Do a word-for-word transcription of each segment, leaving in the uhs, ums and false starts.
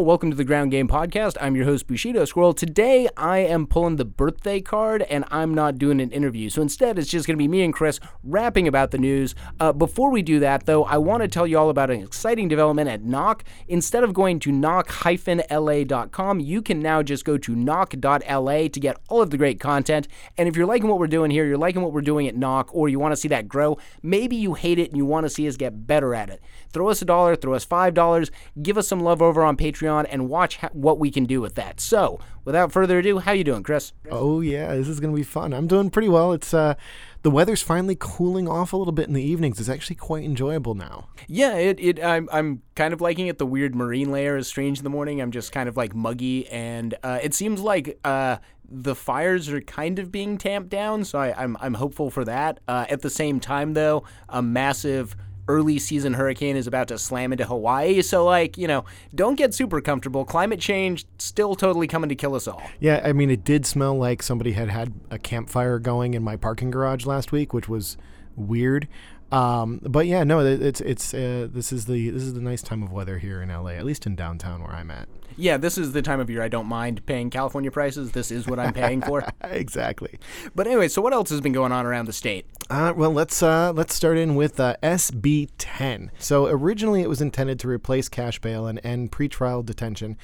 all. Welcome to the Ground Game Podcast. I'm your host, Bushido Squirrel. Today, I am pulling the birthday card, and I'm not doing an interview. So instead, it's just going to be me and Chris rapping about the news. Uh, before we do that, though, I want to tell you all about an exciting development at N O C. Instead of going to N O C dash L A dot com, you can now just go to N O C dot L A to get all of the great content. And if you're liking what we're doing here, you're liking what we're doing at N O C, or you want to see that grow, maybe you hate it and you want to see us get better at it. Throw us a dollar, throw us five dollars, give us some love over on Patreon, and watch ha- what we can do with that. So, without further ado, how you doing, Chris? Oh yeah, this is gonna be fun. I'm doing pretty well. It's uh, the weather's finally cooling off a little bit in the evenings. It's actually quite enjoyable now. Yeah, it. it I'm I'm kind of liking it. The weird marine layer is strange in the morning. I'm just kind of like muggy, and uh, it seems like. Uh, The fires are kind of being tamped down, so I, I'm I'm hopeful for that. Uh, at the same time, though, a massive early season hurricane is about to slam into Hawaii, so like you know, don't get super comfortable. Climate change still totally coming to kill us all. Yeah, I mean, it did smell like somebody had had a campfire going in my parking garage last week, which was weird. Um, but yeah, no, it's it's uh, this is the this is the nice time of weather here in L A, at least in downtown where I'm at. Yeah, this is the time of year I don't mind paying California prices. This is what I'm paying for. Exactly. But anyway, so what else has been going on around the state? Uh, well, let's uh, let's start in with uh, S B ten. So originally it was intended to replace cash bail and end pretrial detention,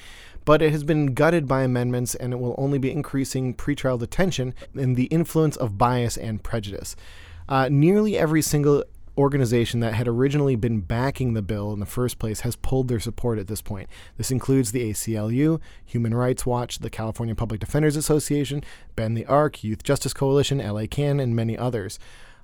but it has been gutted by amendments, and it will only be increasing pretrial detention and the influence of bias and prejudice. Uh, nearly every single organization that had originally been backing the bill in the first place has pulled their support at this point. This includes the A C L U, Human Rights Watch, the California Public Defenders Association, Bend the Arc, Youth Justice Coalition, L A CAN, and many others.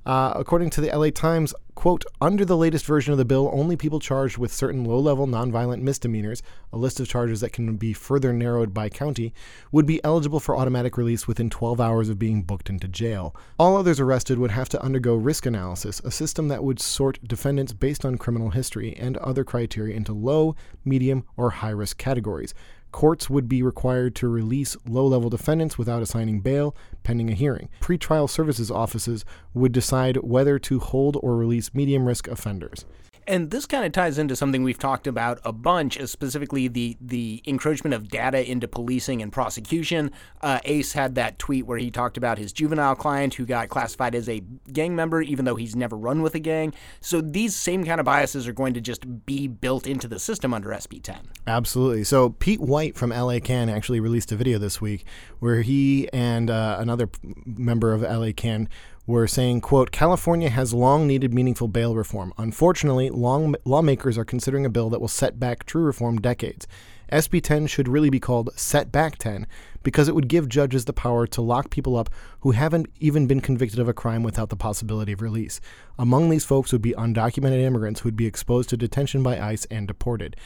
Uh, according to the L A Times, quote, under the latest version of the bill, only people charged with certain low-level nonviolent misdemeanors, a list of charges that can be further narrowed by county, would be eligible for automatic release within twelve hours of being booked into jail. All others arrested would have to undergo risk analysis, a system that would sort defendants based on criminal history and other criteria into low, medium, or high-risk categories. Courts would be required to release low-level defendants without assigning bail, pending a hearing. Pretrial services offices would decide whether to hold or release medium-risk offenders. And this kind of ties into something we've talked about a bunch, specifically the the encroachment of data into policing and prosecution. Uh, Ace had that tweet where he talked about his juvenile client who got classified as a gang member, even though he's never run with a gang. So these same kind of biases are going to just be built into the system under S B ten. Absolutely. So Pete White from L A CAN actually released a video this week where he and uh, another member of L A CAN were saying, quote, California has long needed meaningful bail reform. Unfortunately, long lawmakers are considering a bill that will set back true reform decades. S B ten should really be called Set Back ten because it would give judges the power to lock people up who haven't even been convicted of a crime without the possibility of release. Among these folks would be undocumented immigrants who would be exposed to detention by ICE and deported.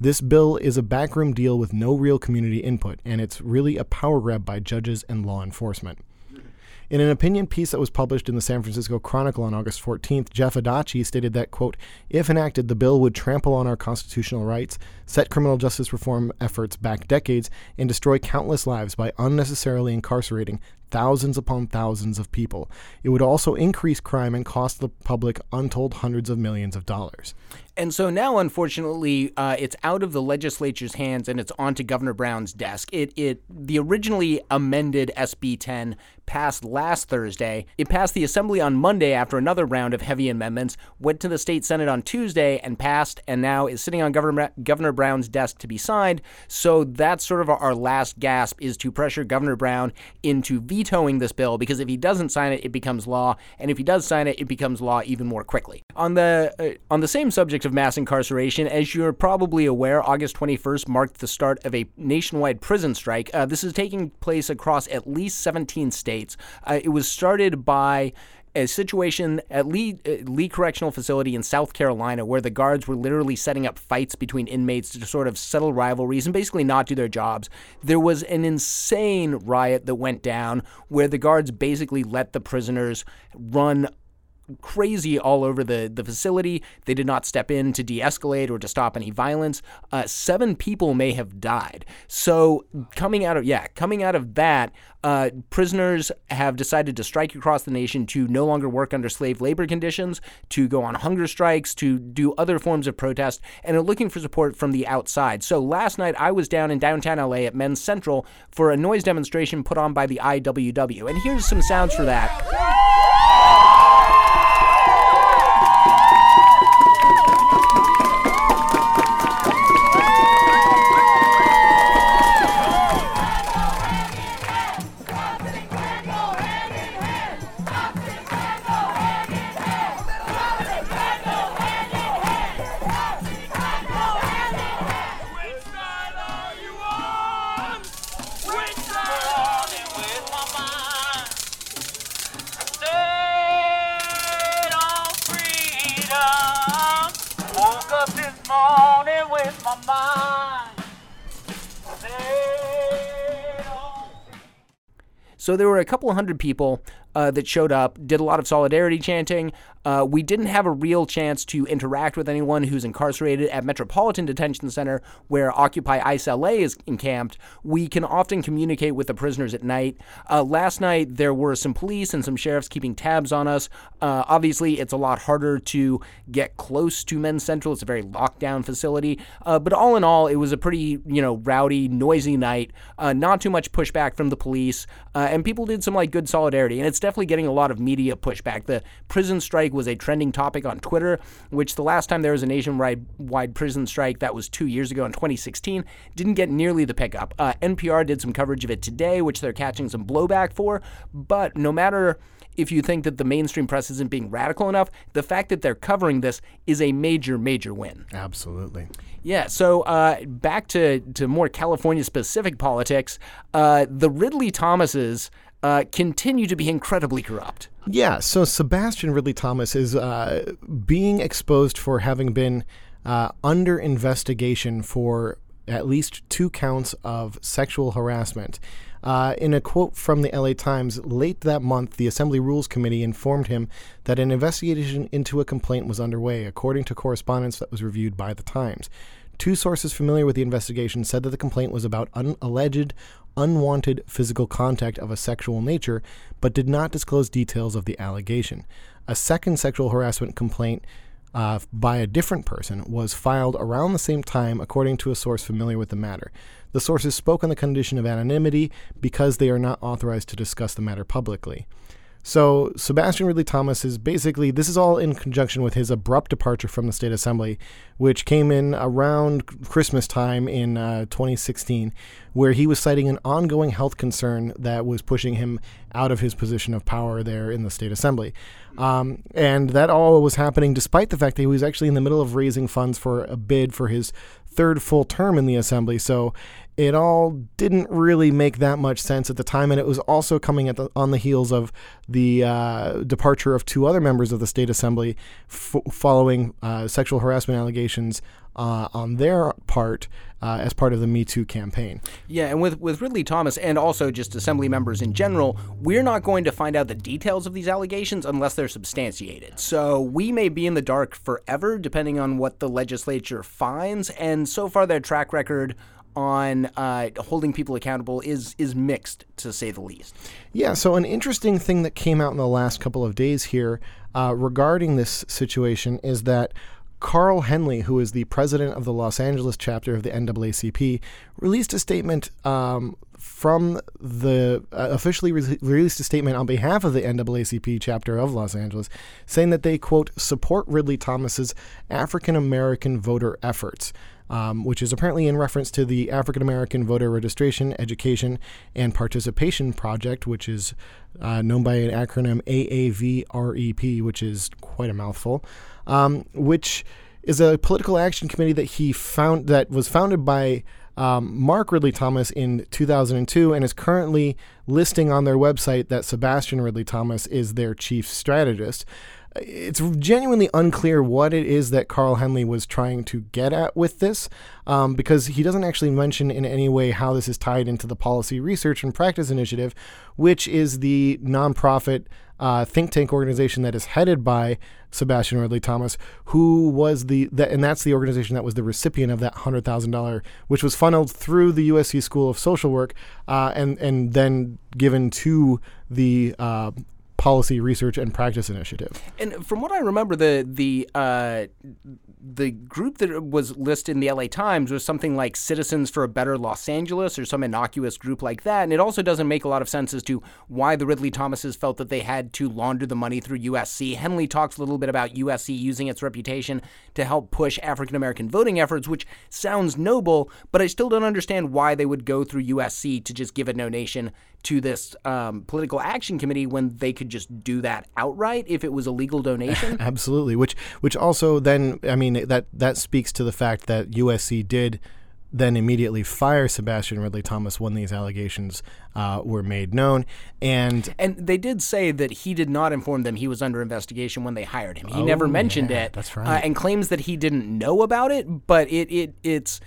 This bill is a backroom deal with no real community input, and it's really a power grab by judges and law enforcement. In an opinion piece that was published in the San Francisco Chronicle on August fourteenth, Jeff Adachi stated that, quote, if enacted, the bill would trample on our constitutional rights, set criminal justice reform efforts back decades, and destroy countless lives by unnecessarily incarcerating thousands upon thousands of people. It would also increase crime and cost the public untold hundreds of millions of dollars. And so now, unfortunately, uh, it's out of the legislature's hands and it's onto Governor Brown's desk. It it the originally amended S B ten passed last Thursday. It passed the Assembly on Monday after another round of heavy amendments, went to the State Senate on Tuesday and passed, and now is sitting on Governor, Governor Brown's desk to be signed. So that's sort of our last gasp, is to pressure Governor Brown into vetoing this bill, because if he doesn't sign it, it becomes law, and if he does sign it, it becomes law even more quickly. On the uh, on the same subject of mass incarceration, as you're probably aware, August twenty-first marked the start of a nationwide prison strike. Uh, this is taking place across at least seventeen states. Uh, it was started by a situation at Lee, Lee Correctional Facility in South Carolina where the guards were literally setting up fights between inmates to sort of settle rivalries and basically not do their jobs. There was an insane riot that went down where the guards basically let the prisoners run crazy all over the, the facility. They did not step in to de-escalate or to stop any violence. Uh, seven people may have died. So coming out of, yeah, coming out of that, uh, prisoners have decided to strike across the nation to no longer work under slave labor conditions, to go on hunger strikes, to do other forms of protest, and are looking for support from the outside. So last night I was down in downtown L A at Men's Central for a noise demonstration put on by the I W W. And here's some sounds for that. So there were a couple hundred people uh, that showed up, did a lot of solidarity chanting. Uh, we didn't have a real chance to interact with anyone who's incarcerated at Metropolitan Detention Center, where Occupy ICE L A is encamped. We can often communicate with the prisoners at night. Uh, last night, there were some police and some sheriffs keeping tabs on us. Uh, obviously, it's a lot harder to get close to Men's Central. It's a very locked-down facility. Uh, but all in all, it was a pretty, you know, rowdy, noisy night. Uh, not too much pushback from the police. Uh, and people did some, like, good solidarity. And it's definitely getting a lot of media pushback. The prison strike was a trending topic on Twitter, which the last time there was a nationwide prison strike, that was two years ago in twenty sixteen, didn't get nearly the pickup. Uh, N P R did some coverage of it today, which they're catching some blowback for, but no matter if you think that the mainstream press isn't being radical enough, the fact that they're covering this is a major, major win. Absolutely. Yeah, so uh, back to, to more California-specific politics, uh, the Ridley-Thomases Uh, continue to be incredibly corrupt. Yeah, so Sebastian Ridley-Thomas is uh, being exposed for having been uh, under investigation for at least two counts of sexual harassment. Uh, in a quote from the L A Times, late that month, the Assembly Rules Committee informed him that an investigation into a complaint was underway, according to correspondence that was reviewed by the Times. Two sources familiar with the investigation said that the complaint was about un- alleged unwanted physical contact of a sexual nature, but did not disclose details of the allegation. A second sexual harassment complaint uh, by a different person was filed around the same time, according to a source familiar with the matter. The sources spoke on the condition of anonymity because they are not authorized to discuss the matter publicly. So Sebastian Ridley-Thomas is basically, this is all in conjunction with his abrupt departure from the State Assembly, which came in around Christmas time in uh, twenty sixteen, where he was citing an ongoing health concern that was pushing him out of his position of power there in the State Assembly. Um, and that all was happening despite the fact that he was actually in the middle of raising funds for a bid for his third full term in the Assembly. So it all didn't really make that much sense at the time, and it was also coming at the, on the heels of the uh, departure of two other members of the State Assembly f- following uh, sexual harassment allegations uh, on their part uh, as part of the Me Too campaign. Yeah, and with, with Ridley-Thomas and also just Assembly members in general, we're not going to find out the details of these allegations unless they're substantiated. So we may be in the dark forever, depending on what the legislature finds, and so far their track record on uh, holding people accountable is is mixed, to say the least. Yeah, so an interesting thing that came out in the last couple of days here uh, regarding this situation is that Carl Henley, who is the president of the Los Angeles chapter of the N double A C P, released a statement um, from the uh, officially re- released a statement on behalf of the N double A C P chapter of Los Angeles, saying that they, quote, support Ridley-Thomas's African-American voter efforts. Um, which is apparently in reference to the African American Voter Registration, Education, and Participation Project, which is uh, known by an acronym A A V R E P, which is quite a mouthful, um, which is a political action committee that he found that was founded by um, Mark Ridley-Thomas in two thousand two and is currently listing on their website that Sebastian Ridley-Thomas is their chief strategist. it's genuinely unclear what it is that Carl Henley was trying to get at with this, um, because he doesn't actually mention in any way how this is tied into the Policy Research and Practice Initiative, which is the nonprofit uh, think tank organization that is headed by Sebastian Ridley-Thomas, who was the, the and that's the organization that was the recipient of that one hundred thousand dollars, which was funneled through the U S C School of Social Work uh, and, and then given to the uh Policy Research and Practice Initiative. And from what I remember, the the uh, the group that was listed in the L A Times was something like Citizens for a Better Los Angeles or some innocuous group like that. And it also doesn't make a lot of sense as to why the Ridley-Thomases felt that they had to launder the money through U S C. Henley talks a little bit about U S C using its reputation to help push African-American voting efforts, which sounds noble, but I still don't understand why they would go through U S C to just give a donation to this um, political action committee when they could just do that outright if it was a legal donation. Absolutely, which which also then, I mean, that, that speaks to the fact that U S C did then immediately fire Sebastian Ridley-Thomas when these allegations uh, were made known. And and they did say that he did not inform them he was under investigation when they hired him. He oh, never mentioned yeah, it. That's right. Uh, and claims that he didn't know about it, but it, it it's...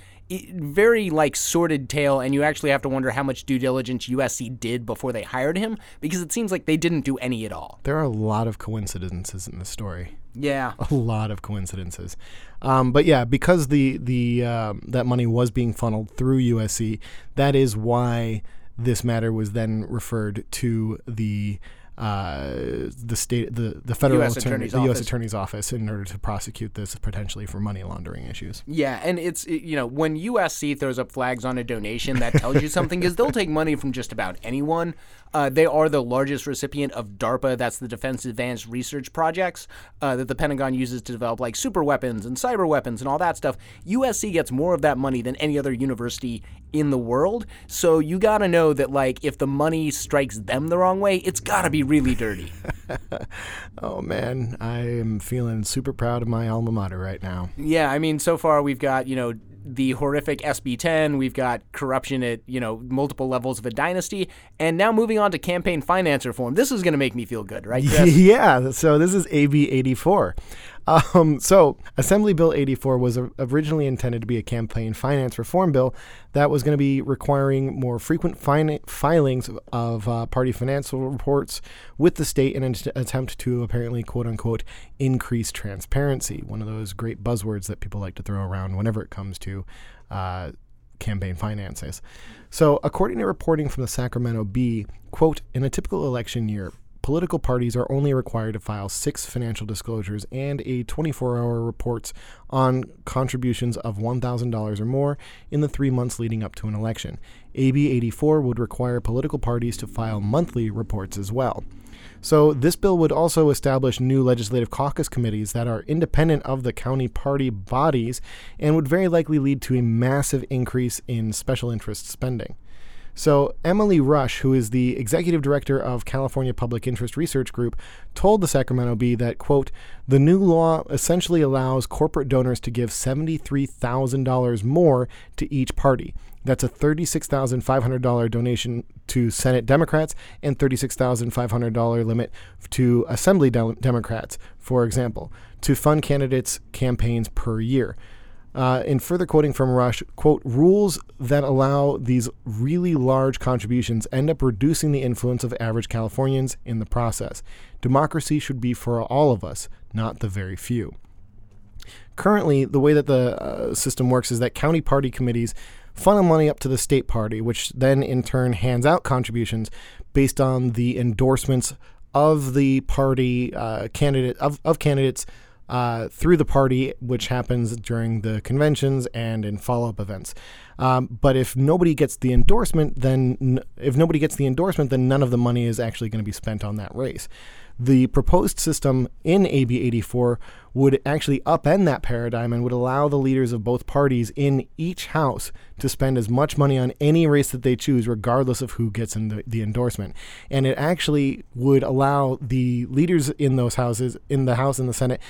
very like sordid tale, and you actually have to wonder how much due diligence U S C did before they hired him, because it seems like they didn't do any at all. There are a lot of coincidences in this story. Yeah, a lot of coincidences. Um, but yeah, because the the um, that money was being funneled through U S C, that is why this matter was then referred to the uh, the state the the federal U S attorney, attorney's the U S office. Attorney's office in order to prosecute this potentially for money laundering issues. Yeah, and it's you know when U S C throws up flags on a donation, that tells you something, because they'll take money from just about anyone. Uh, they are the largest recipient of DARPA. That's the Defense Advanced Research Projects uh, that the Pentagon uses to develop like super weapons and cyber weapons and all that stuff. U S C gets more of that money than any other university in the world. So you got to know that like if the money strikes them the wrong way, it's got to be really dirty. Oh, man, I am feeling super proud of my alma mater right now. Yeah, I mean, so far we've got, you know, the horrific S B ten, we've got corruption at, you know, multiple levels of a dynasty, and now moving on to campaign finance reform. This is going to make me feel good, right, Chris? Yeah, so this is A B eighty-four. Um, so Assembly Bill eighty-four was a- originally intended to be a campaign finance reform bill that was going to be requiring more frequent fin- filings of, of uh, party financial reports with the state in an attempt to apparently, quote unquote, increase transparency. One of those great buzzwords that people like to throw around whenever it comes to uh, campaign finances. So according to reporting from the Sacramento Bee, quote, in a typical election year, political parties are only required to file six financial disclosures and a twenty-four hour reports on contributions of one thousand dollars or more in the three months leading up to an election. A B eighty-four would require political parties to file monthly reports as well. So this bill would also establish new legislative caucus committees that are independent of the county party bodies and would very likely lead to a massive increase in special interest spending. So Emily Rush, who is the executive director of California Public Interest Research Group, told the Sacramento Bee that, quote, the new law essentially allows corporate donors to give seventy-three thousand dollars more to each party. That's a thirty-six thousand five hundred dollars donation to Senate Democrats and thirty-six thousand five hundred dollars limit to Assembly de- Democrats, for example, to fund candidates' campaigns per year. Uh, in further quoting from Rush, quote, rules that allow these really large contributions end up reducing the influence of average Californians in the process. Democracy should be for all of us, not the very few. Currently, the way that the uh, system works is that county party committees funnel money up to the state party, which then in turn hands out contributions based on the endorsements of the party uh, candidate of, of candidates Uh, through the party, which happens during the conventions and in follow-up events. Um, but if nobody gets the endorsement, then n- if nobody gets the endorsement, then none of the money is actually going to be spent on that race. The proposed system in A B eighty-four would actually upend that paradigm and would allow the leaders of both parties in each house to spend as much money on any race that they choose, regardless of who gets in the, the endorsement. And it actually would allow the leaders in those houses, in the House and the Senate,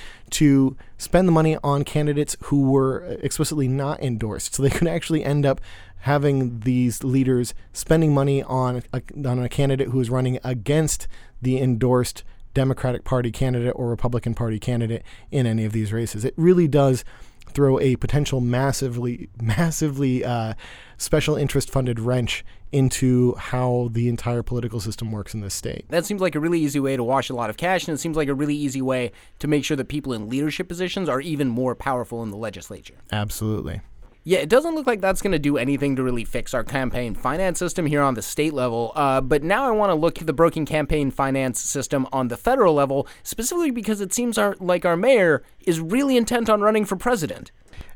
to spend the money on candidates who were explicitly not endorsed. So they could actually end up having these leaders spending money on a, on a candidate who is running against the endorsed Democratic Party candidate or Republican Party candidate in any of these races. It really does throw a potential massively, massively uh, special interest funded wrench into how the entire political system works in this state. That seems like a really easy way to wash a lot of cash, and it seems like a really easy way to make sure that people in leadership positions are even more powerful in the legislature. Absolutely. Yeah, it doesn't look like that's going to do anything to really fix our campaign finance system here on the state level. Uh, but now I want to look at the broken campaign finance system on the federal level, specifically because it seems our, like our mayor is really intent on running for president.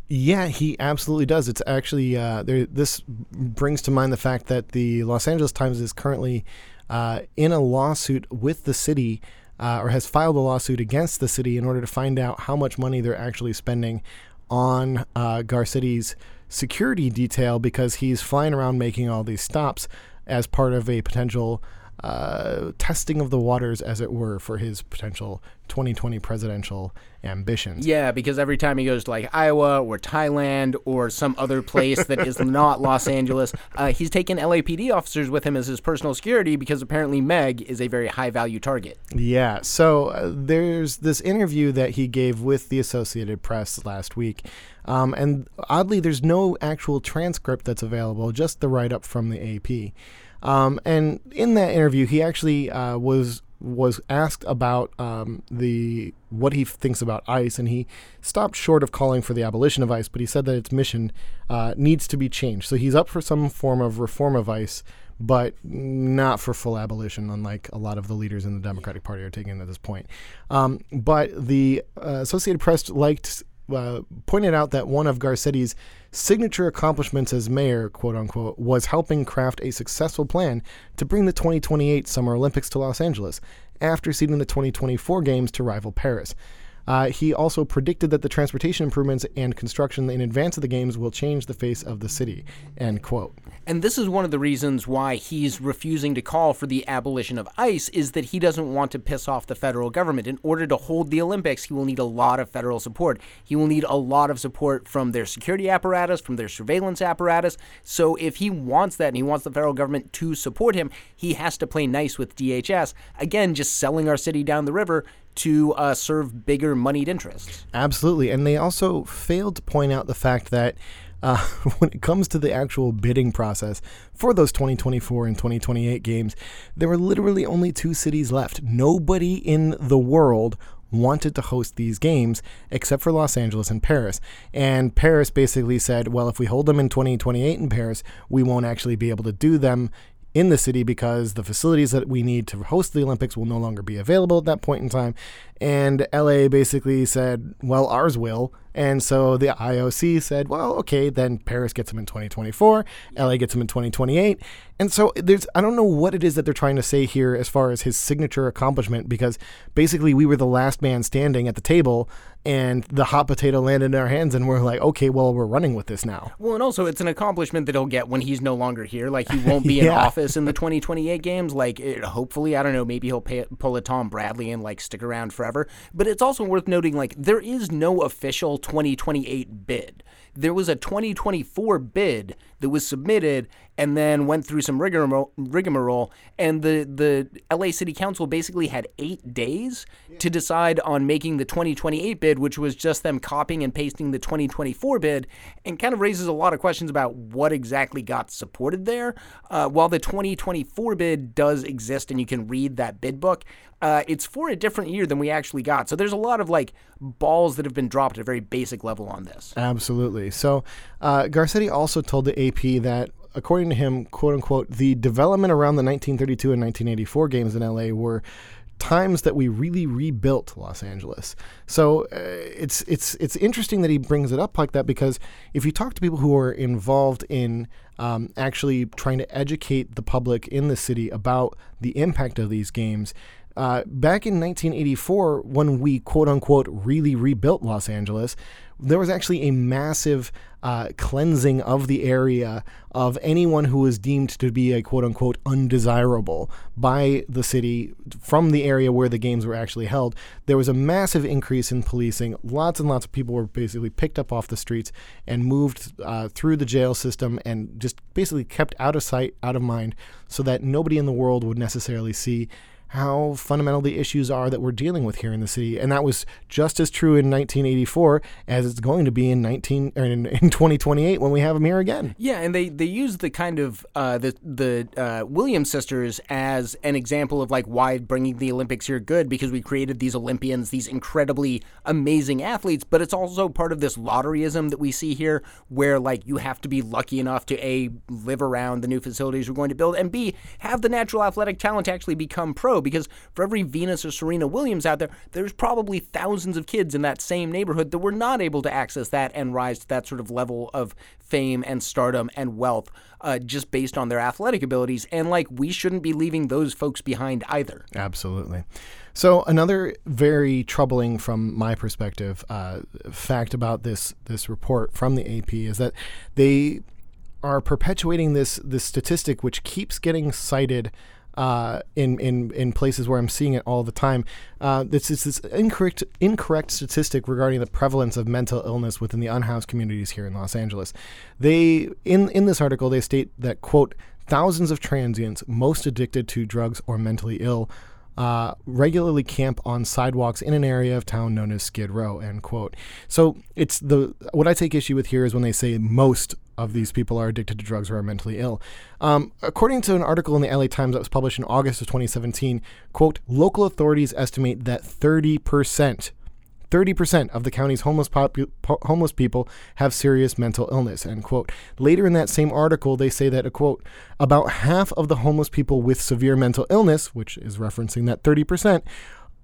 Yeah, he absolutely does. It's actually, uh, there, this brings to mind the fact that the Los Angeles Times is currently uh, in a lawsuit with the city, uh, or has filed a lawsuit against the city in order to find out how much money they're actually spending on uh, Garcetti's security detail, because he's flying around making all these stops as part of a potential uh, testing of the waters, as it were, for his potential twenty twenty presidential ambitions. Yeah, because every time he goes to like Iowa or Thailand or some other place that is not Los Angeles, uh, he's taken L A P D officers with him as his personal security, because apparently Meg is a very high value target. Yeah, so uh, there's this interview that he gave with the Associated Press last week, um, and oddly there's no actual transcript that's available, just the write-up from the A P. Um, and in that interview, he actually uh, was was asked about um, the what he thinks about ICE, and he stopped short of calling for the abolition of ICE, but he said that its mission uh, needs to be changed. So he's up for some form of reform of ICE, but not for full abolition, unlike a lot of the leaders in the Democratic Party are taking at this point. Um, but the uh, Associated Press liked uh, pointed out that one of Garcetti's signature accomplishments as mayor, quote unquote, was helping craft a successful plan to bring the twenty twenty-eight Summer Olympics to Los Angeles after ceding the twenty twenty-four Games to rival Paris. Uh, he also predicted that the transportation improvements and construction in advance of the Games will change the face of the city, end quote. And this is one of the reasons why he's refusing to call for the abolition of ICE, is that he doesn't want to piss off the federal government. In order to hold the Olympics, he will need a lot of federal support. He will need a lot of support from their security apparatus, from their surveillance apparatus. So if he wants that and he wants the federal government to support him, he has to play nice with D H S. Again, just selling our city down the river to uh, serve bigger moneyed interests. Absolutely. And they also failed to point out the fact that uh, when it comes to the actual bidding process for those twenty twenty-four and twenty twenty-eight games, there were literally only two cities left. Nobody in the world wanted to host these games except for Los Angeles and Paris. And Paris basically said, well, if we hold them in twenty twenty-eight in Paris, we won't actually be able to do them in the city, because the facilities that we need to host the Olympics will no longer be available at that point in time. And L A basically said, well, ours will. And so the I O C said, well, okay, then Paris gets them in twenty twenty-four, L A gets them in twenty twenty-eight. And so there's, I don't know what it is that they're trying to say here as far as his signature accomplishment, because basically we were the last man standing at the table and the hot potato landed in our hands and we're like, okay, well, we're running with this now. Well, and also it's an accomplishment that he'll get when he's no longer here. Like he won't be yeah. in office in the twenty twenty-eight games. Like it, hopefully, I don't know, maybe he'll pay, pull a Tom Bradley and like stick around forever. But it's also worth noting, like there is no official twenty twenty-eight bid. There was a twenty twenty-four bid that was submitted and then went through some rigmarole, rigmarole and the, the L A City Council basically had eight days to decide on making the twenty twenty-eight bid, which was just them copying and pasting the twenty twenty-four bid, and kind of raises a lot of questions about what exactly got supported there. Uh, while the twenty twenty-four bid does exist and you can read that bid book, Uh, it's for a different year than we actually got. So there's a lot of like balls that have been dropped at a very basic level on this. Absolutely. So uh, Garcetti also told the A P that, according to him, quote unquote, the development around the nineteen thirty-two and nineteen eighty-four games in L A were times that we really rebuilt Los Angeles. So uh, it's it's it's interesting that he brings it up like that, because if you talk to people who are involved in um, actually trying to educate the public in the city about the impact of these games, Uh, back in nineteen eighty-four, when we, quote unquote, really rebuilt Los Angeles, there was actually a massive uh, cleansing of the area of anyone who was deemed to be a, quote unquote, undesirable by the city from the area where the games were actually held. There was a massive increase in policing. Lots and lots of people were basically picked up off the streets and moved uh, through the jail system and just basically kept out of sight, out of mind, so that nobody in the world would necessarily see how fundamental the issues are that we're dealing with here in the city. And that was just as true in nineteen eighty-four as it's going to be in nineteen or in, in twenty twenty-eight when we have them here again. Yeah, and they, they use the kind of uh, the the uh, Williams sisters as an example of like why bringing the Olympics here good, because we created these Olympians, these incredibly amazing athletes, but it's also part of this lotteryism that we see here where like you have to be lucky enough to A, live around the new facilities we're going to build, and B, have the natural athletic talent to actually become pro. Because for every Venus or Serena Williams out there, there's probably thousands of kids in that same neighborhood that were not able to access that and rise to that sort of level of fame and stardom and wealth uh, just based on their athletic abilities. And like, we shouldn't be leaving those folks behind either. Absolutely. So another very troubling, from my perspective, uh, fact about this this report from the A P is that they are perpetuating this this statistic which keeps getting cited Uh, in, in in places where I'm seeing it all the time. Uh, this is this incorrect incorrect statistic regarding the prevalence of mental illness within the unhoused communities here in Los Angeles. They in in this article they state that, quote, thousands of transients, most addicted to drugs or mentally ill, uh, regularly camp on sidewalks in an area of town known as Skid Row, end quote. So it's the what I take issue with here is when they say most of these people are addicted to drugs or are mentally ill. Um, according to an article in the L A Times that was published in August of twenty seventeen, quote, local authorities estimate that thirty percent, thirty percent of the county's homeless popu- po- homeless people have serious mental illness, end quote. Later in that same article, they say that, a quote, about half of the homeless people with severe mental illness, which is referencing that thirty percent,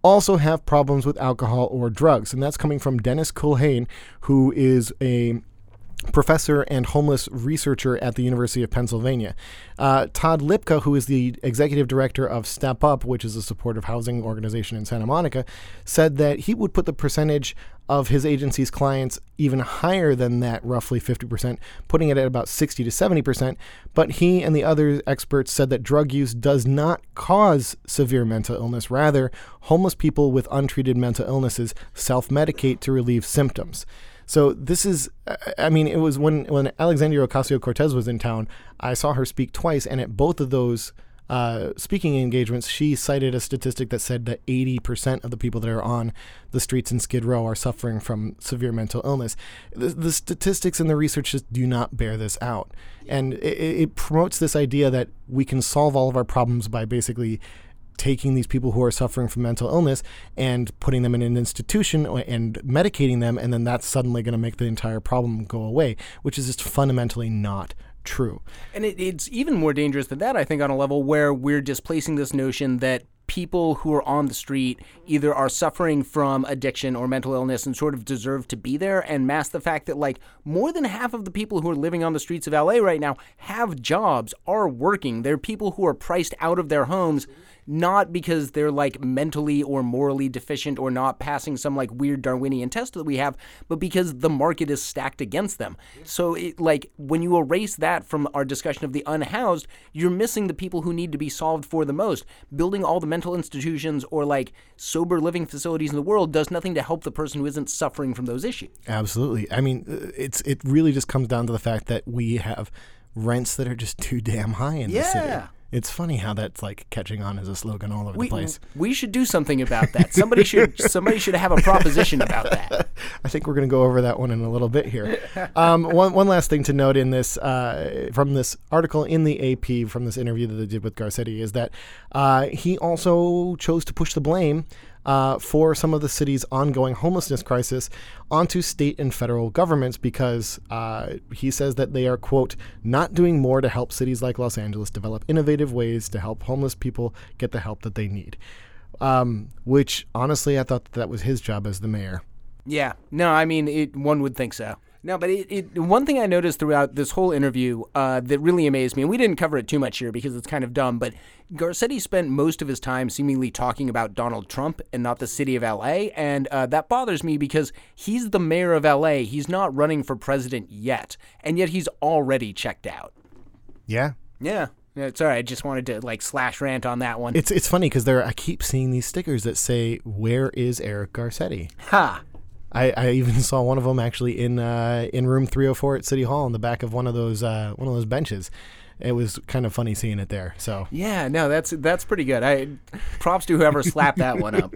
also have problems with alcohol or drugs. And that's coming from Dennis Culhane, who is a professor and homeless researcher at the University of Pennsylvania. Uh, Todd Lipka, who is the executive director of Step Up, which is a supportive housing organization in Santa Monica, said that he would put the percentage of his agency's clients even higher than that, roughly fifty percent, putting it at about sixty to seventy percent. But he and the other experts said that drug use does not cause severe mental illness. Rather, homeless people with untreated mental illnesses self-medicate to relieve symptoms. So this is, I mean, it was when, when Alexandria Ocasio-Cortez was in town, I saw her speak twice, and at both of those uh, speaking engagements, she cited a statistic that said that eighty percent of the people that are on the streets in Skid Row are suffering from severe mental illness. The, the statistics and the research just do not bear this out. And it, it promotes this idea that we can solve all of our problems by basically taking these people who are suffering from mental illness and putting them in an institution and medicating them, and then that's suddenly going to make the entire problem go away, which is just fundamentally not true. And it, it's even more dangerous than that, I think, on a level where we're displacing this notion that people who are on the street either are suffering from addiction or mental illness and sort of deserve to be there, and mask the fact that like more than half of the people who are living on the streets of L A right now have jobs, are working. They're people who are priced out of their homes, not because they're like mentally or morally deficient or not passing some like weird Darwinian test that we have, but because the market is stacked against them. So it, like when you erase that from our discussion of the unhoused, you're missing the people who need to be solved for the most. Building all the mental institutions or like sober living facilities in the world does nothing to help the person who isn't suffering from those issues. Absolutely. I mean, it's it really just comes down to the fact that we have rents that are just too damn high in yeah. the city. Yeah. It's funny how that's like catching on as a slogan all over we, the place. We should do something about that. Somebody should somebody should have a proposition about that. I think we're going to go over that one in a little bit here. Um, one one last thing to note in this uh, from this article in the A P, from this interview that they did with Garcetti, is that uh, he also chose to push the blame Uh, for some of the city's ongoing homelessness crisis onto state and federal governments because uh, he says that they are, quote, not doing more to help cities like Los Angeles develop innovative ways to help homeless people get the help that they need, um, which honestly I thought that, that was his job as the mayor. Yeah. No, I mean, it, one would think so. No, but it, it, one thing I noticed throughout this whole interview uh, that really amazed me, and we didn't cover it too much here because it's kind of dumb, but Garcetti spent most of his time seemingly talking about Donald Trump and not the city of L A, and uh, that bothers me because he's the mayor of L A. He's not running for president yet, and yet he's already checked out. Yeah. Yeah. Sorry, I just wanted to like slash rant on that one. It's, it's funny because there I keep seeing these stickers that say, "Where is Eric Garcetti?" Ha! I, I even saw one of them actually in uh, in room three oh four at City Hall in the back of one of those uh, one of those benches. it was kind of funny seeing it there. So yeah, no, that's that's pretty good. I props to whoever slapped that one up.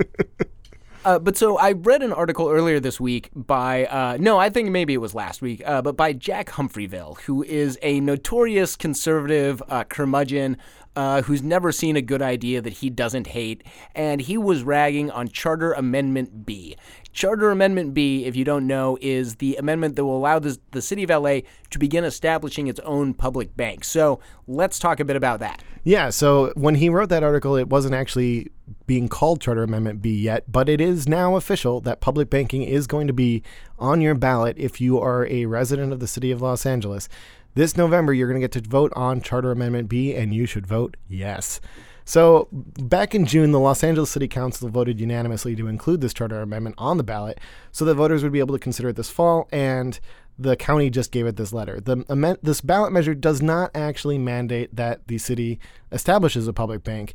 Uh, but so I read an article earlier this week by, uh, no, I think maybe it was last week, uh, but by Jack Humphreville, who is a notorious conservative uh, curmudgeon uh, who's never seen a good idea that he doesn't hate, and he was ragging on Charter Amendment B. Charter Amendment B, if you don't know, is the amendment that will allow this, the city of L A to begin establishing its own public bank. So let's talk a bit about that. Yeah, so when he wrote that article, it wasn't actually being called Charter Amendment B yet, but it is now official that public banking is going to be on your ballot if you are a resident of the city of Los Angeles. This November, you're going to get to vote on Charter Amendment B, and you should vote yes. So back in June, the Los Angeles City Council voted unanimously to include this charter amendment on the ballot so that voters would be able to consider it this fall, and the county just gave it this letter. The amend- this ballot measure does not actually mandate that the city establishes a public bank,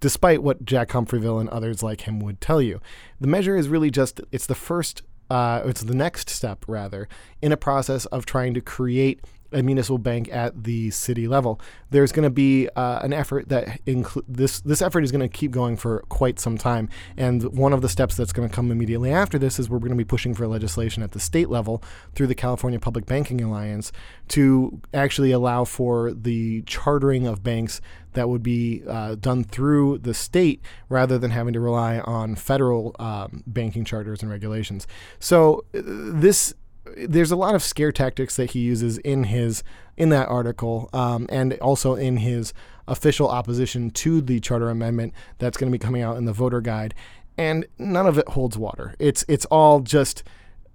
despite what Jack Humphreville and others like him would tell you. The measure is really just, it's the first, uh, it's the next step, rather, in a process of trying to create a municipal bank at the city level. There's going to be uh, an effort that inclu- this this effort is going to keep going for quite some time. And one of the steps that's going to come immediately after this is we're going to be pushing for legislation at the state level through the California Public Banking Alliance to actually allow for the chartering of banks that would be uh, done through the state rather than having to rely on federal um, banking charters and regulations. So uh, this There's a lot of scare tactics that he uses in his in that article um, and also in his official opposition to the charter amendment that's going to be coming out in the voter guide. And none of it holds water. It's it's all just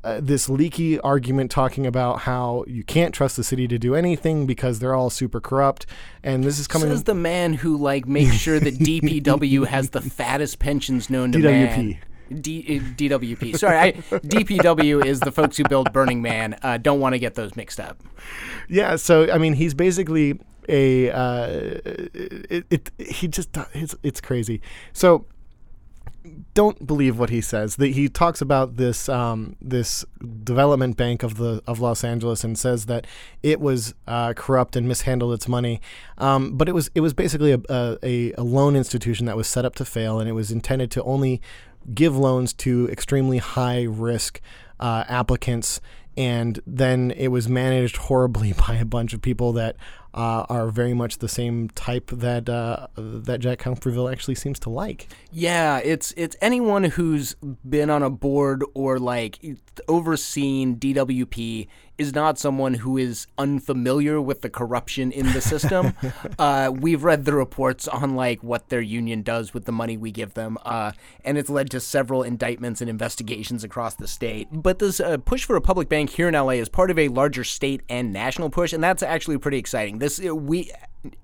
uh, this leaky argument talking about how you can't trust the city to do anything because they're all super corrupt. And this is coming. This is the man who like makes sure that D P W has the fattest pensions known to D W P. Man. D- DWP. Sorry, I, D P W is the folks who build Burning Man. Uh, don't want to get those mixed up. Yeah, so, I mean, he's basically a uh, it, it, he just, it's, it's crazy. So don't believe what he says. That he talks about this um, this development bank of the of Los Angeles and says that it was uh, corrupt and mishandled its money. Um, but it was it was basically a, a, a loan institution that was set up to fail, and it was intended to only give loans to extremely high-risk uh, applicants, and then it was managed horribly by a bunch of people that uh, are very much the same type that uh, that Jack Humphreville actually seems to like. Yeah, it's it's anyone who's been on a board or like overseen D W P is not someone who is unfamiliar with the corruption in the system. uh, we've read the reports on like what their union does with the money we give them, uh, and it's led to several indictments and investigations across the state. But this uh, push for a public bank here in L A is part of a larger state and national push, and that's actually pretty exciting. This we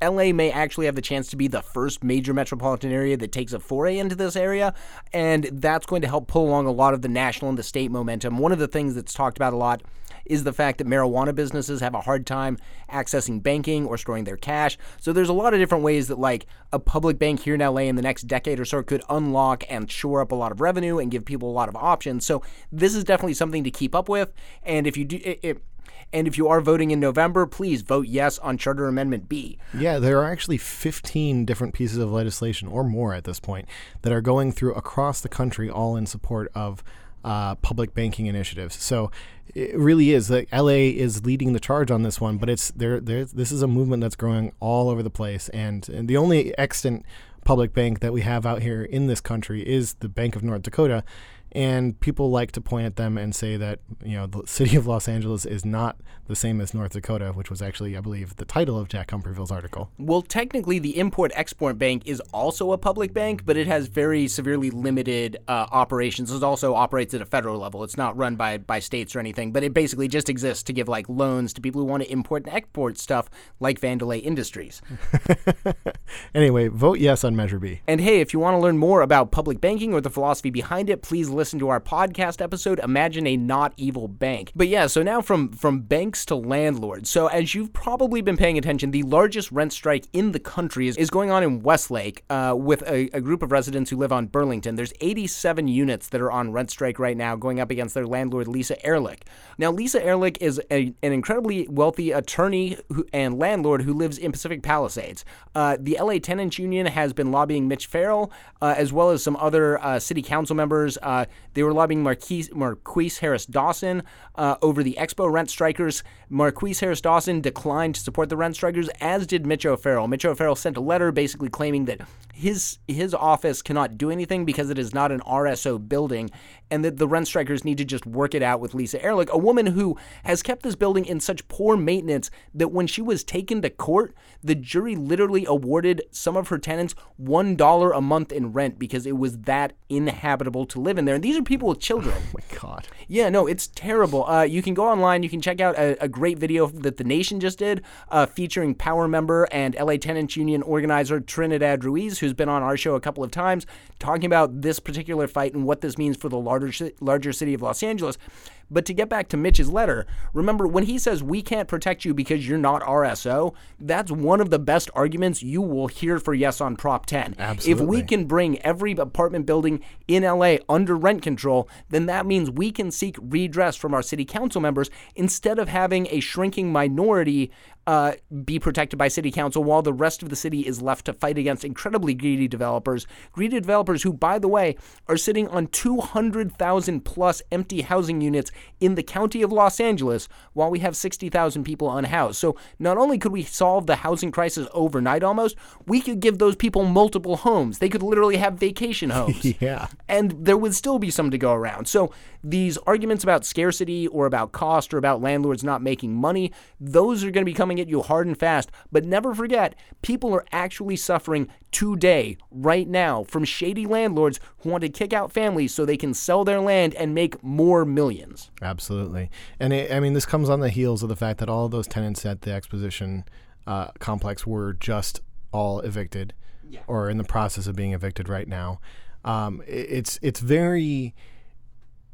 L A may actually have the chance to be the first major metropolitan area that takes a foray into this area, and that's going to help pull along a lot of the national and the state momentum. One of the things that's talked about a lot is the fact that marijuana businesses have a hard time accessing banking or storing their cash. So there's a lot of different ways that like a public bank here in L A in the next decade or so could unlock and shore up a lot of revenue and give people a lot of options. So this is definitely something to keep up with. And if you do it, it And if you are voting in November, please vote yes on Charter Amendment B. Yeah, there are actually fifteen different pieces of legislation or more at this point that are going through across the country, all in support of uh, public banking initiatives. So it really is that like, L A is leading the charge on this one, but it's there. This is a movement that's growing all over the place, and, and the only extant public bank that we have out here in this country is the Bank of North Dakota. And people like to point at them and say that, you know, the city of Los Angeles is not the same as North Dakota, which was actually, I believe, the title of Jack Humpreville's article. Well, technically, the Import-Export Bank is also a public bank, but it has very severely limited uh, operations. It also operates at a federal level. It's not run by, by states or anything, but it basically just exists to give, like, loans to people who want to import and export stuff like Vandalay Industries. Anyway, vote yes on Measure B. And hey, if you want to learn more about public banking or the philosophy behind it, please listen listen to our podcast episode, Imagine a Not Evil Bank. But yeah, so now from, from banks to landlords. So as you've probably been paying attention, the largest rent strike in the country is, is going on in Westlake uh, with a, a group of residents who live on Burlington. There's eighty-seven units that are on rent strike right now going up against their landlord, Lisa Ehrlich. Now, Lisa Ehrlich is a, an incredibly wealthy attorney who, and landlord who lives in Pacific Palisades. Uh, the L A Tenants Union has been lobbying Mitch Farrell, uh, as well as some other uh, city council members. Uh, they were lobbying Marquise, Marquise Harris-Dawson uh, over the Expo rent strikers. Marquise Harris-Dawson declined to support the rent strikers, as did Mitch O'Farrell. Mitch O'Farrell sent a letter basically claiming that his his office cannot do anything because it is not an R S O building, and that the rent strikers need to just work it out with Lisa Ehrlich, a woman who has kept this building in such poor maintenance that when she was taken to court, the jury literally awarded some of her tenants one dollar a month in rent because it was that inhabitable to live in there. And these are people with children. Oh, my God. Yeah, no, it's terrible. Uh, you can go online. You can check out a, a great video that The Nation just did uh, featuring Power Member and L A Tenants Union organizer Trinidad Ruiz, who's been on our show a couple of times, talking about this particular fight and what this means for the larger, larger city of Los Angeles. But to get back to Mitch's letter, remember when he says we can't protect you because you're not R S O, that's one of the best arguments you will hear for yes on Prop ten. Absolutely. If we can bring every apartment building in L A under rent control, then that means we can seek redress from our city council members instead of having a shrinking minority uh, be protected by city council while the rest of the city is left to fight against incredibly greedy developers. Greedy developers who, by the way, are sitting on two hundred thousand plus empty housing units in the county of Los Angeles while we have sixty thousand people unhoused. So not only could we solve the housing crisis overnight almost, we could give those people multiple homes. They could literally have vacation homes. Yeah. And there would still be some to go around. So these arguments about scarcity or about cost or about landlords not making money, those are going to be coming at you hard and fast. But never forget, people are actually suffering today, right now, from shady landlords who want to kick out families so they can sell their land and make more millions. Absolutely. And it, I mean, this comes on the heels of the fact that all of those tenants at the Exposition uh, complex were just all evicted yeah. or in the process of being evicted right now. Um, it, it's it's very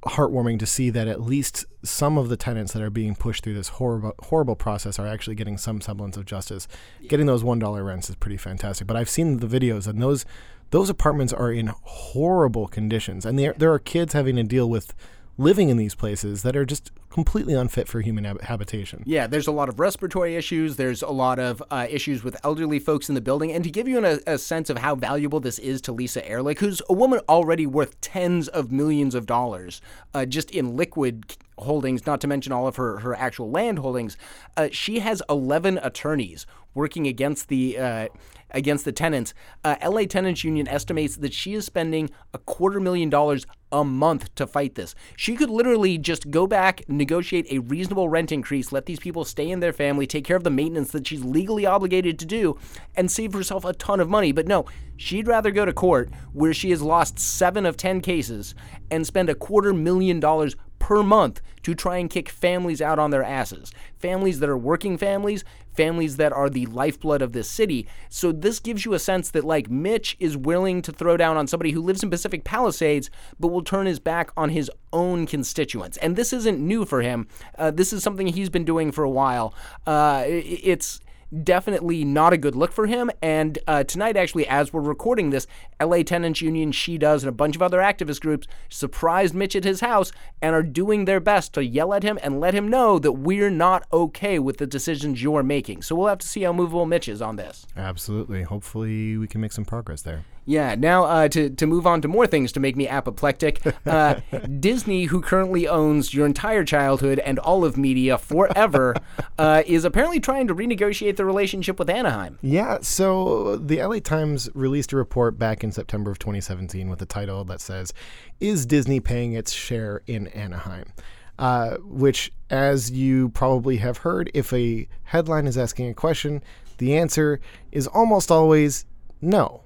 heartwarming to see that at least some of the tenants that are being pushed through this horrible, horrible process are actually getting some semblance of justice. Yeah. Getting those one dollar rents is pretty fantastic. But I've seen the videos, and those those apartments are in horrible conditions. And there there are kids having to deal with living in these places that are just completely unfit for human hab- habitation. Yeah, there's a lot of respiratory issues. There's a lot of uh, issues with elderly folks in the building. And to give you an, a sense of how valuable this is to Lisa Ehrlich, who's a woman already worth tens of millions of dollars uh, just in liquid holdings, not to mention all of her, her actual land holdings, uh, she has eleven attorneys working against the uh, against the tenants. Uh, L A Tenants Union estimates that she is spending a quarter million dollars a month to fight this. She could literally just go back, negotiate a reasonable rent increase, let these people stay in their family, take care of the maintenance that she's legally obligated to do, and save herself a ton of money. But no, she'd rather go to court where she has lost seven of ten cases and spend a quarter million dollars per month to try and kick families out on their asses. Families that are working families, families that are the lifeblood of this city. So this gives you a sense that, like, Mitch is willing to throw down on somebody who lives in Pacific Palisades but will turn his back on his own constituents. And this isn't new for him. Uh, this is something he's been doing for a while. Uh, it's definitely not a good look for him. And uh, tonight, actually, as we're recording this, L A Tenants Union, She Does, and a bunch of other activist groups surprised Mitch at his house and are doing their best to yell at him and let him know that we're not okay with the decisions you're making. So we'll have to see how movable Mitch is on this. Absolutely. Hopefully we can make some progress there. Yeah, now uh, to, to move on to more things to make me apoplectic, uh, Disney, who currently owns your entire childhood and all of media forever, uh, is apparently trying to renegotiate the relationship with Anaheim. Yeah, so the L A Times released a report back in September of twenty seventeen with a title that says, "Is Disney Paying Its Share in Anaheim?" Uh, which, as you probably have heard, if a headline is asking a question, the answer is almost always no.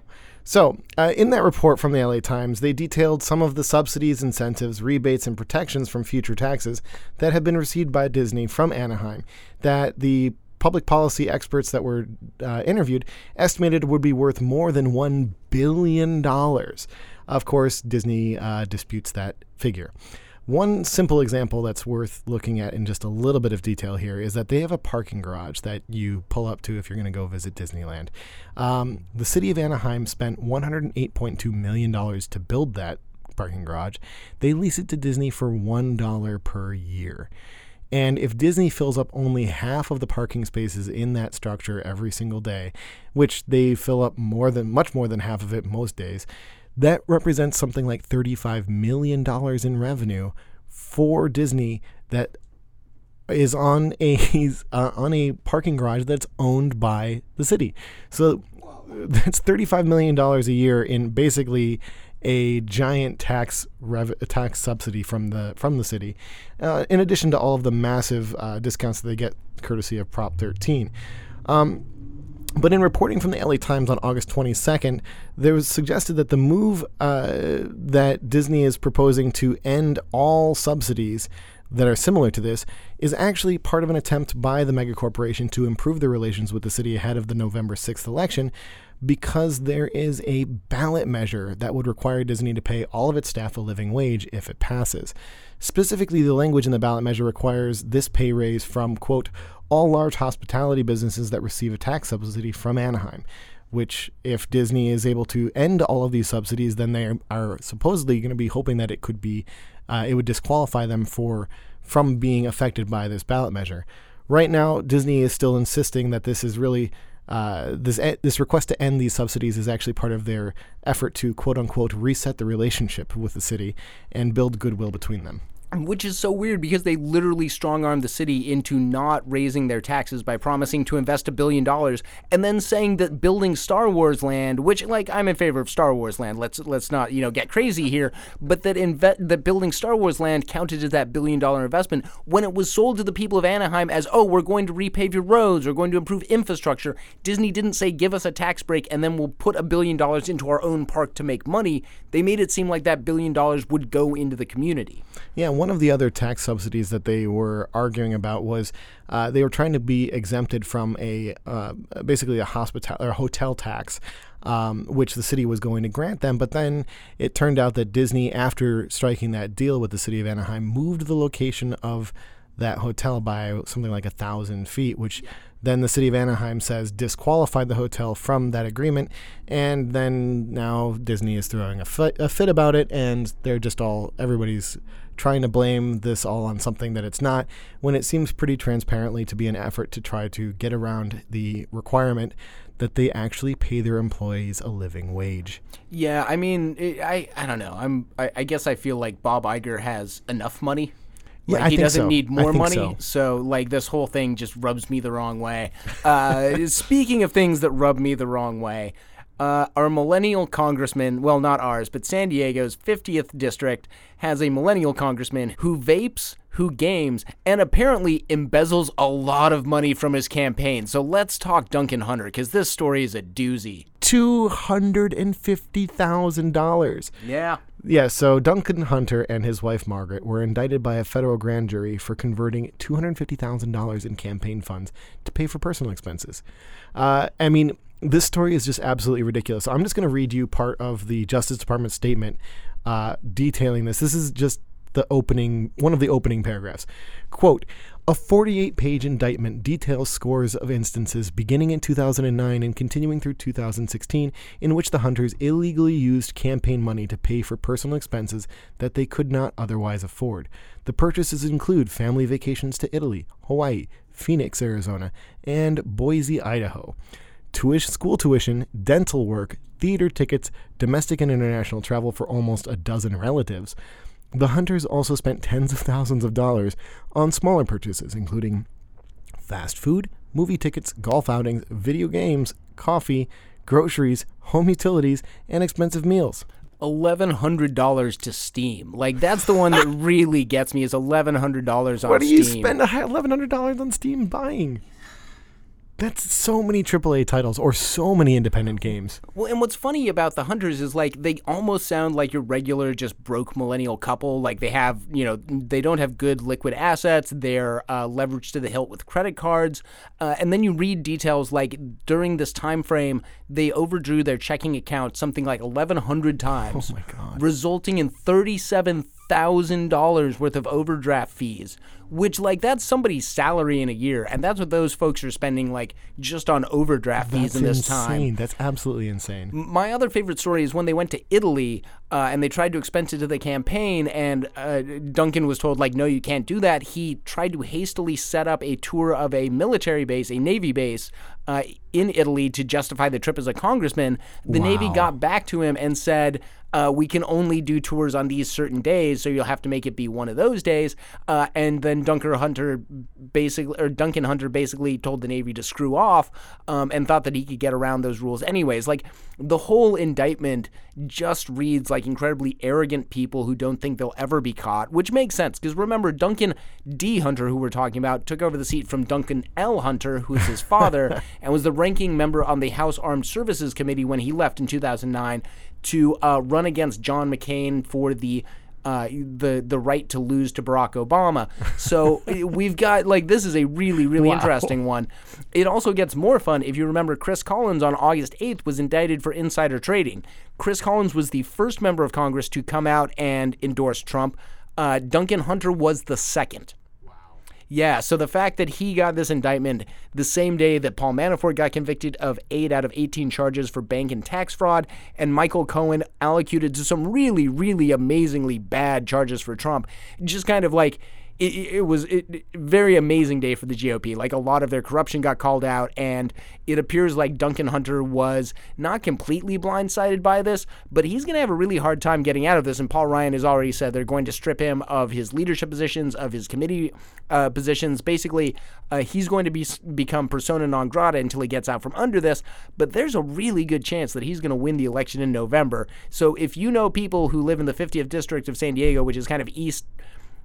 So, uh, in that report from the L A Times, they detailed some of the subsidies, incentives, rebates, and protections from future taxes that have been received by Disney from Anaheim that the public policy experts that were uh, interviewed estimated would be worth more than one billion dollars. Of course, Disney uh, disputes that figure. One simple example that's worth looking at in just a little bit of detail here is that they have a parking garage that you pull up to if you're going to go visit Disneyland. Um, the city of Anaheim spent one hundred eight point two million dollars to build that parking garage. They lease it to Disney for one dollar per year. And if Disney fills up only half of the parking spaces in that structure every single day, which they fill up more than much more than half of it most days, that represents something like thirty-five million dollars in revenue for Disney that is on a uh, on a parking garage that's owned by the city. So that's thirty-five million dollars a year in basically a giant tax rev- tax subsidy from the from the city, uh, in addition to all of the massive uh, discounts that they get courtesy of Prop thirteen. Um, But in reporting from the L A Times on August twenty-second, there was suggested that the move uh, that Disney is proposing to end all subsidies that are similar to this is actually part of an attempt by the megacorporation to improve their relations with the city ahead of the November sixth election, because there is a ballot measure that would require Disney to pay all of its staff a living wage if it passes. Specifically, the language in the ballot measure requires this pay raise from, quote, all large hospitality businesses that receive a tax subsidy from Anaheim, which if Disney is able to end all of these subsidies, then they are supposedly going to be hoping that it could be, uh, it would disqualify them for from being affected by this ballot measure. Right now, Disney is still insisting that this is really, uh, this this request to end these subsidies is actually part of their effort to, quote unquote, reset the relationship with the city and build goodwill between them. Which is so weird because they literally strong-armed the city into not raising their taxes by promising to invest a billion dollars and then saying that building Star Wars land, which, like, I'm in favor of Star Wars land. Let's let's not, you know, get crazy here. But that inve- that building Star Wars land counted as that billion-dollar investment when it was sold to the people of Anaheim as, oh, we're going to repave your roads, we're going to improve infrastructure. Disney didn't say give us a tax break and then we'll put a billion dollars into our own park to make money. They made it seem like that billion dollars would go into the community. Yeah, one of the other tax subsidies that they were arguing about was uh, they were trying to be exempted from a uh, basically a hospital or hotel tax, um, which the city was going to grant them. But then it turned out that Disney, after striking that deal with the city of Anaheim, moved the location of that hotel by something like a thousand feet, which then the city of Anaheim says disqualified the hotel from that agreement. And then now Disney is throwing a fit, a fit about it, and they're just all everybody's trying to blame this all on something that it's not, when it seems pretty transparently to be an effort to try to get around the requirement that they actually pay their employees a living wage. Yeah, I mean, it, I I don't know. I'm I, I guess I feel like Bob Iger has enough money. Like, yeah, I he think doesn't so. need more money, so. so like this whole thing just rubs me the wrong way. Uh, speaking of things that rub me the wrong way, uh, our millennial congressman, well, not ours, but San Diego's fiftieth district has a millennial congressman who vapes, who games, and apparently embezzles a lot of money from his campaign. So let's talk Duncan Hunter, because this story is a doozy. two hundred fifty thousand dollars. Yeah. Yeah, so Duncan Hunter and his wife, Margaret, were indicted by a federal grand jury for converting two hundred fifty thousand dollars in campaign funds to pay for personal expenses. Uh, I mean, this story is just absolutely ridiculous. So I'm just going to read you part of the Justice Department statement uh, detailing this. This is just the opening, one of the opening paragraphs. Quote, a forty-eight page indictment details scores of instances beginning in two thousand nine and continuing through two thousand sixteen in which the Hunters illegally used campaign money to pay for personal expenses that they could not otherwise afford. The purchases include family vacations to Italy, Hawaii, Phoenix, Arizona, and Boise, Idaho, tuition, school tuition, dental work, theater tickets, domestic and international travel for almost a dozen relatives. The Hunters also spent tens of thousands of dollars on smaller purchases, including fast food, movie tickets, golf outings, video games, coffee, groceries, home utilities, and expensive meals. eleven hundred dollars to Steam. Like, that's the one that really gets me, is eleven hundred dollars on Steam. What do you Steam. spend eleven hundred dollars on Steam buying? That's so many triple A titles or so many independent games. Well, and what's funny about the Hunters is, like, they almost sound like your regular just broke millennial couple. Like, they have, you know, they don't have good liquid assets. They're uh, leveraged to the hilt with credit cards. Uh, and then you read details like during this time frame, they overdrew their checking account something like eleven hundred times. Oh, my God. Resulting in thirty-seven thousand dollars worth of overdraft fees, which, like, that's somebody's salary in a year, and that's what those folks are spending, like, just on overdraft fees in this time. That's absolutely insane. My other favorite story is when they went to Italy uh, and they tried to expense it to the campaign, and uh, Duncan was told, like, no, you can't do that. He tried to hastily set up a tour of a military base, a Navy base, uh, in Italy to justify the trip as a congressman. The wow. Navy got back to him and said, uh, we can only do tours on these certain days, so you'll have to make it be one of those days. Uh, and then Duncan Hunter basically, or Duncan Hunter basically told the Navy to screw off um, and thought that he could get around those rules anyways. Like, the whole indictment just reads like incredibly arrogant people who don't think they'll ever be caught, which makes sense because, remember, Duncan D. Hunter, who we're talking about, took over the seat from Duncan L. Hunter, who's his father, and was the ranking member on the House Armed Services Committee when he left in two thousand nine to uh, run against John McCain for the Uh, the the right to lose to Barack Obama. So we've got, like, this is a really, really wow. interesting one. It also gets more fun if you remember Chris Collins on August eighth was indicted for insider trading. Chris Collins was the first member of Congress to come out and endorse Trump. Uh, Duncan Hunter was the second. Wow. Yeah, so the fact that he got this indictment the same day that Paul Manafort got convicted of eight out of eighteen charges for bank and tax fraud, and Michael Cohen allocated to some really, really amazingly bad charges for Trump, just kind of like, it, it was a very amazing day for the G O P. Like, a lot of their corruption got called out, and it appears like Duncan Hunter was not completely blindsided by this, but he's going to have a really hard time getting out of this, and Paul Ryan has already said they're going to strip him of his leadership positions, of his committee uh, positions. Basically, uh, he's going to be become persona non grata until he gets out from under this, but there's a really good chance that he's going to win the election in November. So if you know people who live in the fiftieth District of San Diego, which is kind of east...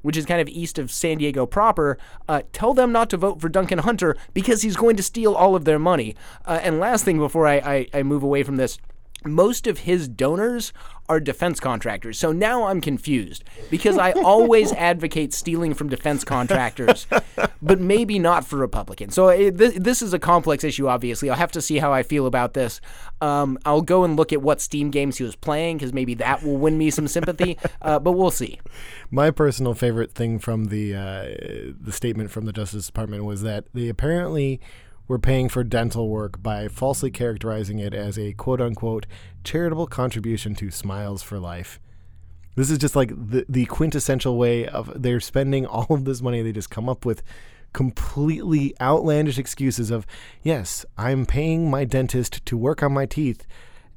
which is kind of east of San Diego proper, uh, tell them not to vote for Duncan Hunter because he's going to steal all of their money. Uh, and last thing before I, I, I move away from this, most of his donors are defense contractors. So now I'm confused because I always advocate stealing from defense contractors, but maybe not for Republicans. So it, this, this is a complex issue, obviously. I'll have to see how I feel about this. Um, I'll go and look at what Steam games he was playing because maybe that will win me some sympathy, uh, but we'll see. My personal favorite thing from the uh, the statement from the Justice Department was that they apparently were paying for dental work by falsely characterizing it as a quote-unquote charitable contribution to Smiles for Life. This is just like the, the quintessential way of they're spending all of this money. They just come up with completely outlandish excuses of, yes, I'm paying my dentist to work on my teeth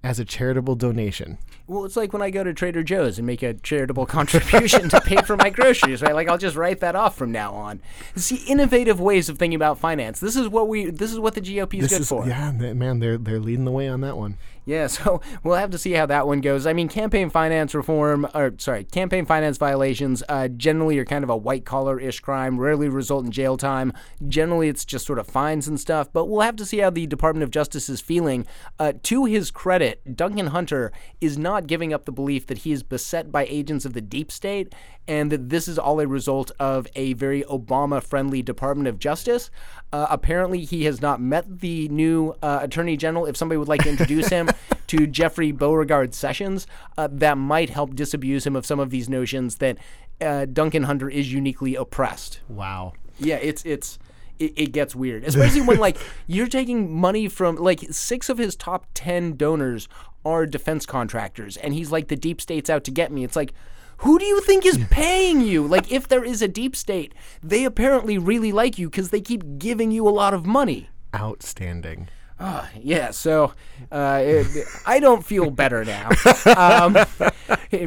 as a charitable donation. Well, it's like when I go to Trader Joe's and make a charitable contribution to pay for my groceries, right? Like, I'll just write that off from now on. See, innovative ways of thinking about finance. This is what we. This is what the G O P is good for. Yeah, man, they're they're leading the way on that one. Yeah, so we'll have to see how that one goes. I mean, campaign finance reform, or sorry, campaign finance violations uh, generally are kind of a white-collar-ish crime, rarely result in jail time. Generally, it's just sort of fines and stuff, but we'll have to see how the Department of Justice is feeling. Uh, to his credit, Duncan Hunter is not giving up the belief that he is beset by agents of the deep state and that this is all a result of a very Obama-friendly Department of Justice. Uh, apparently, he has not met the new uh, Attorney General. If somebody would like to introduce him to Jeffrey Beauregard Sessions, uh, that might help disabuse him of some of these notions that uh, Duncan Hunter is uniquely oppressed. Wow. Yeah, it's it's it, it gets weird, especially when, like, you're taking money from, like, six of his top ten donors are defense contractors, and he's like, the deep state's out to get me. It's like, who do you think is paying you? Like, if there is a deep state, they apparently really like you because they keep giving you a lot of money. Outstanding. Oh, yeah, so uh, it, I don't feel better now. Um,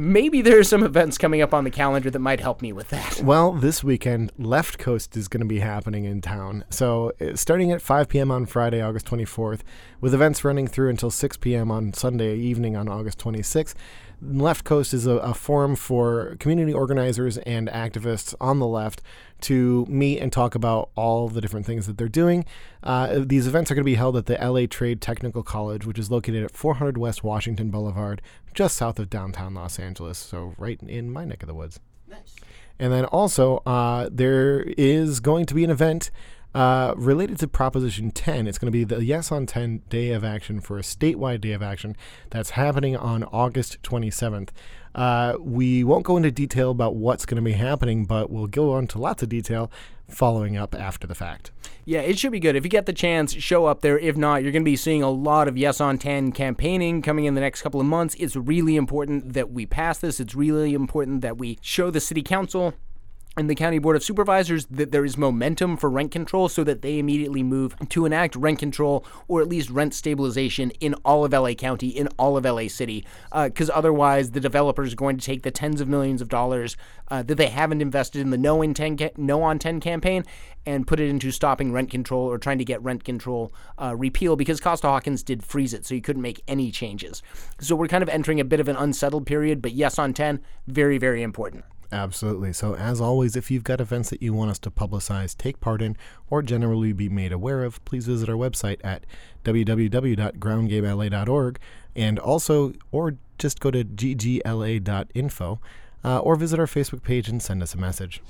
maybe there are some events coming up on the calendar that might help me with that. Well, this weekend, Left Coast is going to be happening in town. So uh, starting at five p.m. on Friday, August twenty-fourth, with events running through until six p.m. on Sunday evening on August twenty-sixth, Left Coast is a, a forum for community organizers and activists on the left to meet and talk about all the different things that they're doing. Uh, these events are going to be held at the L A Trade Technical College, which is located at four hundred West Washington Boulevard, just south of downtown Los Angeles, so right in my neck of the woods. Nice. And then also, uh, there is going to be an event Uh, related to Proposition ten. It's going to be the Yes on ten Day of Action for a statewide day of action that's happening on August twenty-seventh. Uh, we won't go into detail about what's going to be happening, but we'll go on to lots of detail following up after the fact. Yeah, it should be good. If you get the chance, show up there. If not, you're going to be seeing a lot of Yes on ten campaigning coming in the next couple of months. It's really important that we pass this. It's really important that we show the city council and the County Board of Supervisors that there is momentum for rent control so that they immediately move to enact rent control or at least rent stabilization in all of L A County, in all of L A City, because uh, otherwise the developers are going to take the tens of millions of dollars uh, that they haven't invested in the No in ten ca- No on ten campaign and put it into stopping rent control or trying to get rent control uh, repeal, because Costa-Hawkins did freeze it, so you couldn't make any changes. So we're kind of entering a bit of an unsettled period, but Yes on ten, very, very important. Absolutely. So as always, if you've got events that you want us to publicize, take part in, or generally be made aware of, please visit our website at w w w dot ground game l a dot org, and also, or just go to g g l a dot info, uh, or visit our Facebook page and send us a message.